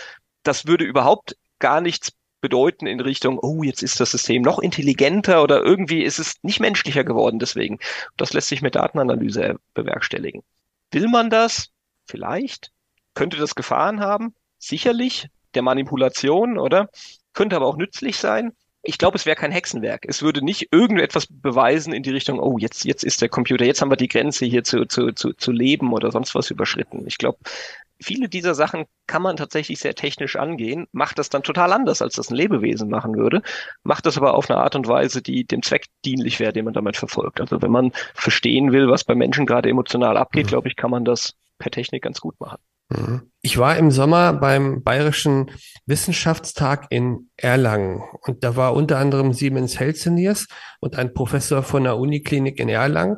Das würde überhaupt gar nichts bedeuten in Richtung, oh, jetzt ist das System noch intelligenter oder irgendwie ist es nicht menschlicher geworden deswegen. Das lässt sich mit Datenanalyse bewerkstelligen. Will man das? Vielleicht. Könnte das Gefahren haben? Sicherlich. Der Manipulation, oder? Könnte aber auch nützlich sein. Ich glaube, es wäre kein Hexenwerk. Es würde nicht irgendetwas beweisen in die Richtung, oh, jetzt jetzt ist der Computer, jetzt haben wir die Grenze hier zu zu zu, zu leben oder sonst was überschritten. Ich glaube, viele dieser Sachen kann man tatsächlich sehr technisch angehen, macht das dann total anders, als das ein Lebewesen machen würde, macht das aber auf eine Art und Weise, die dem Zweck dienlich wäre, den man damit verfolgt. Also wenn man verstehen will, was bei Menschen gerade emotional abgeht, mhm. glaube ich, kann man das per Technik ganz gut machen. Ich war im Sommer beim Bayerischen Wissenschaftstag in Erlangen und da war unter anderem Siemens Healthineers und ein Professor von der Uniklinik in Erlangen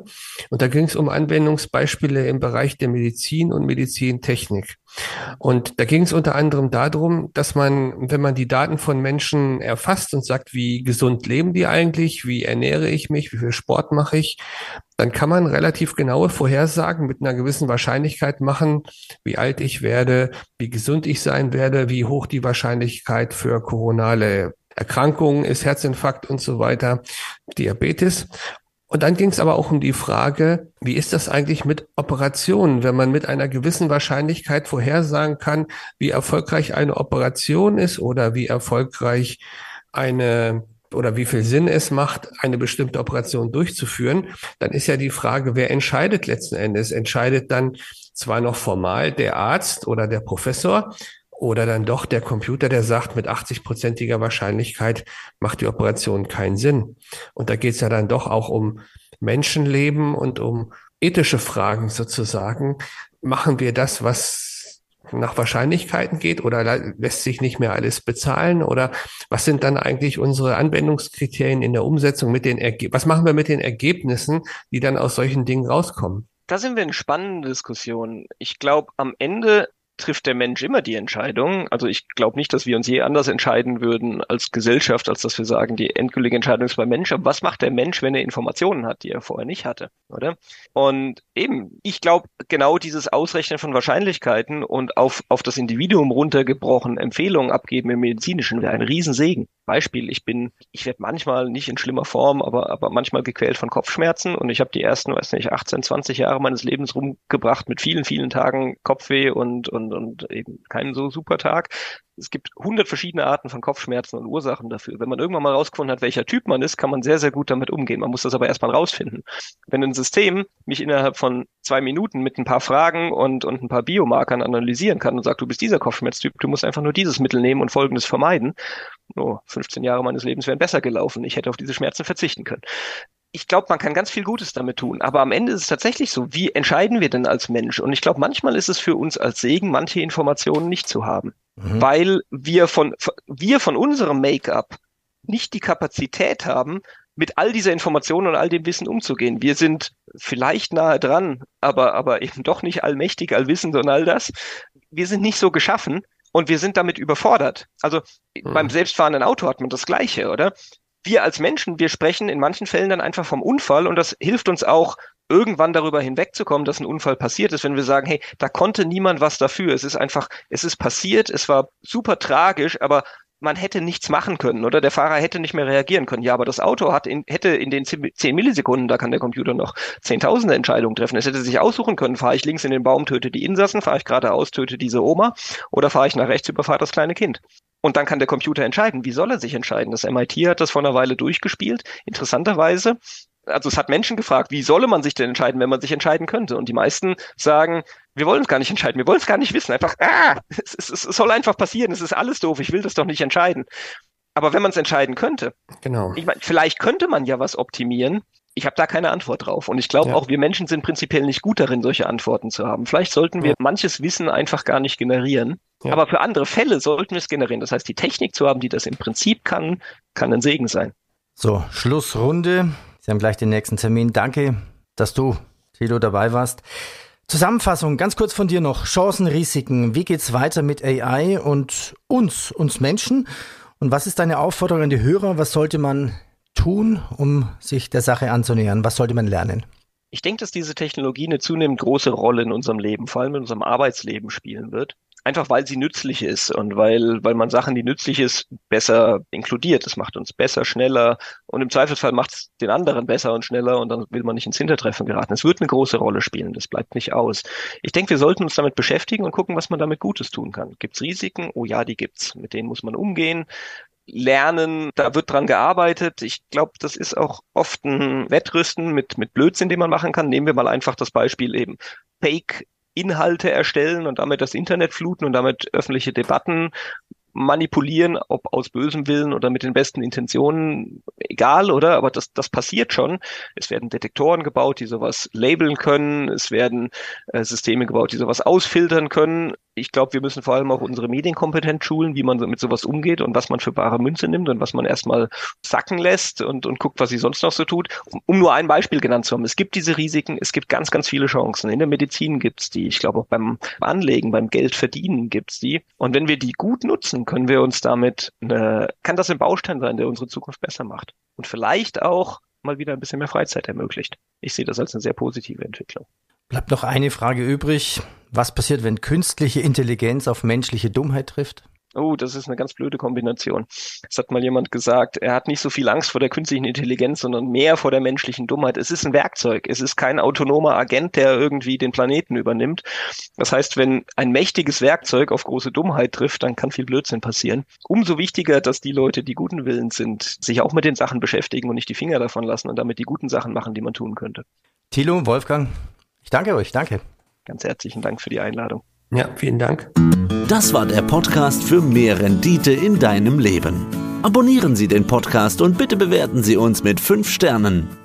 und da ging es um Anwendungsbeispiele im Bereich der Medizin und Medizintechnik. Und da ging es unter anderem darum, dass man, wenn man die Daten von Menschen erfasst und sagt, wie gesund leben die eigentlich, wie ernähre ich mich, wie viel Sport mache ich, dann kann man relativ genaue Vorhersagen mit einer gewissen Wahrscheinlichkeit machen, wie alt ich werde, wie gesund ich sein werde, wie hoch die Wahrscheinlichkeit für koronale Erkrankungen ist, Herzinfarkt und so weiter, Diabetes. Und dann ging es aber auch um die Frage, wie ist das eigentlich mit Operationen, wenn man mit einer gewissen Wahrscheinlichkeit vorhersagen kann, wie erfolgreich eine Operation ist oder wie erfolgreich eine oder wie viel Sinn es macht, eine bestimmte Operation durchzuführen, dann ist ja die Frage, wer entscheidet letzten Endes? Entscheidet dann zwar noch formal der Arzt oder der Professor, oder dann doch der Computer, der sagt, mit achtzig-prozentiger Wahrscheinlichkeit macht die Operation keinen Sinn. Und da geht's ja dann doch auch um Menschenleben und um ethische Fragen sozusagen. Machen wir das, was nach Wahrscheinlichkeiten geht oder lässt sich nicht mehr alles bezahlen? Oder was sind dann eigentlich unsere Anwendungskriterien in der Umsetzung mit den Ergebnissen? Was machen wir mit den Ergebnissen, die dann aus solchen Dingen rauskommen? Da sind wir in spannenden Diskussionen. Ich glaube, am Ende trifft der Mensch immer die Entscheidung. Also ich glaube nicht, dass wir uns je anders entscheiden würden als Gesellschaft, als dass wir sagen, die endgültige Entscheidung ist beim Mensch. Aber was macht der Mensch, wenn er Informationen hat, die er vorher nicht hatte, oder? Und eben, ich glaube, genau dieses Ausrechnen von Wahrscheinlichkeiten und auf auf das Individuum runtergebrochen Empfehlungen abgeben im Medizinischen wäre ein Riesensegen. Beispiel, ich bin, ich werde manchmal nicht in schlimmer Form, aber aber manchmal gequält von Kopfschmerzen und ich habe die ersten, weiß nicht, achtzehn, zwanzig Jahre meines Lebens rumgebracht mit vielen, vielen Tagen Kopfweh und und und eben keinen so super Tag. Es gibt hundert verschiedene Arten von Kopfschmerzen und Ursachen dafür. Wenn man irgendwann mal rausgefunden hat, welcher Typ man ist, kann man sehr, sehr gut damit umgehen. Man muss das aber erstmal rausfinden. Wenn ein System mich innerhalb von zwei Minuten mit ein paar Fragen und, und ein paar Biomarkern analysieren kann und sagt, du bist dieser Kopfschmerztyp, du musst einfach nur dieses Mittel nehmen und Folgendes vermeiden. Oh, fünfzehn Jahre meines Lebens wären besser gelaufen. Ich hätte auf diese Schmerzen verzichten können. Ich glaube, man kann ganz viel Gutes damit tun, aber am Ende ist es tatsächlich so, wie entscheiden wir denn als Mensch? Und ich glaube, manchmal ist es für uns als Segen, manche Informationen nicht zu haben, mhm. weil wir von, wir von unserem Make-up nicht die Kapazität haben, mit all dieser Information und all dem Wissen umzugehen. Wir sind vielleicht nahe dran, aber, aber eben doch nicht allmächtig, allwissend und all das. Wir sind nicht so geschaffen. Und wir sind damit überfordert. Also mhm. beim selbstfahrenden Auto hat man das Gleiche, oder? Wir als Menschen, wir sprechen in manchen Fällen dann einfach vom Unfall und das hilft uns auch, irgendwann darüber hinwegzukommen, dass ein Unfall passiert ist, wenn wir sagen, hey, da konnte niemand was dafür. Es ist einfach, es ist passiert, es war super tragisch, aber man hätte nichts machen können, oder? Der Fahrer hätte nicht mehr reagieren können. Ja, aber das Auto hat in, hätte in den zehn Millisekunden, da kann der Computer noch zehntausende Entscheidungen treffen. Es hätte sich aussuchen können, fahre ich links in den Baum, töte die Insassen, fahre ich geradeaus, töte diese Oma oder fahre ich nach rechts, überfahre das kleine Kind. Und dann kann der Computer entscheiden. Wie soll er sich entscheiden? Das M I T hat das vor einer Weile durchgespielt. Interessanterweise, also es hat Menschen gefragt, wie solle man sich denn entscheiden, wenn man sich entscheiden könnte? Und die meisten sagen, wir wollen es gar nicht entscheiden, wir wollen es gar nicht wissen. Einfach, ah, es, es, es soll einfach passieren, es ist alles doof, ich will das doch nicht entscheiden. Aber wenn man es entscheiden könnte, genau. Ich meine, vielleicht könnte man ja was optimieren. Ich habe da keine Antwort drauf. Und ich glaube ja. auch, wir Menschen sind prinzipiell nicht gut darin, solche Antworten zu haben. Vielleicht sollten wir ja. manches Wissen einfach gar nicht generieren. Ja. Aber für andere Fälle sollten wir es generieren. Das heißt, die Technik zu haben, die das im Prinzip kann, kann ein Segen sein. So, Schlussrunde. Sie haben gleich den nächsten Termin. Danke, dass du, Thilo, dabei warst. Zusammenfassung, ganz kurz von dir noch. Chancen, Risiken. Wie geht's weiter mit A I und uns, uns Menschen? Und was ist deine Aufforderung an die Hörer? Was sollte man tun, um sich der Sache anzunähern? Was sollte man lernen? Ich denke, dass diese Technologie eine zunehmend große Rolle in unserem Leben, vor allem in unserem Arbeitsleben spielen wird. Einfach weil sie nützlich ist und weil weil man Sachen, die nützlich ist, besser inkludiert. Es macht uns besser, schneller und im Zweifelsfall macht es den anderen besser und schneller und dann will man nicht ins Hintertreffen geraten. Es wird eine große Rolle spielen, das bleibt nicht aus. Ich denke, wir sollten uns damit beschäftigen und gucken, was man damit Gutes tun kann. Gibt's Risiken? Oh ja, die gibt's. Mit denen muss man umgehen. Lernen, da wird dran gearbeitet. Ich glaube, das ist auch oft ein Wettrüsten mit mit Blödsinn, den man machen kann. Nehmen wir mal einfach das Beispiel eben Fake Inhalte erstellen und damit das Internet fluten und damit öffentliche Debatten manipulieren, ob aus bösem Willen oder mit den besten Intentionen, egal, oder? Aber das, das passiert schon. Es werden Detektoren gebaut, die sowas labeln können. Es werden äh, Systeme gebaut, die sowas ausfiltern können. Ich glaube, wir müssen vor allem auch unsere Medienkompetenz schulen, wie man so mit sowas umgeht und was man für bare Münze nimmt und was man erstmal sacken lässt und, und guckt, was sie sonst noch so tut. Um, um nur ein Beispiel genannt zu haben. Es gibt diese Risiken, es gibt ganz, ganz viele Chancen. In der Medizin gibt's die. Ich glaube, auch beim Anlegen, beim Geldverdienen gibt's die. Und wenn wir die gut nutzen, können wir uns damit, eine, kann das ein Baustein sein, der unsere Zukunft besser macht. Und vielleicht auch mal wieder ein bisschen mehr Freizeit ermöglicht. Ich sehe das als eine sehr positive Entwicklung. Bleibt noch eine Frage übrig. Was passiert, wenn künstliche Intelligenz auf menschliche Dummheit trifft? Oh, das ist eine ganz blöde Kombination. Es hat mal jemand gesagt, er hat nicht so viel Angst vor der künstlichen Intelligenz, sondern mehr vor der menschlichen Dummheit. Es ist ein Werkzeug. Es ist kein autonomer Agent, der irgendwie den Planeten übernimmt. Das heißt, wenn ein mächtiges Werkzeug auf große Dummheit trifft, dann kann viel Blödsinn passieren. Umso wichtiger, dass die Leute, die guten Willens sind, sich auch mit den Sachen beschäftigen und nicht die Finger davon lassen und damit die guten Sachen machen, die man tun könnte. Thilo, Wolfgang, ich danke euch. Danke. Ganz herzlichen Dank für die Einladung. Ja, vielen Dank. Das war der Podcast für mehr Rendite in deinem Leben. Abonnieren Sie den Podcast und bitte bewerten Sie uns mit fünf Sternen.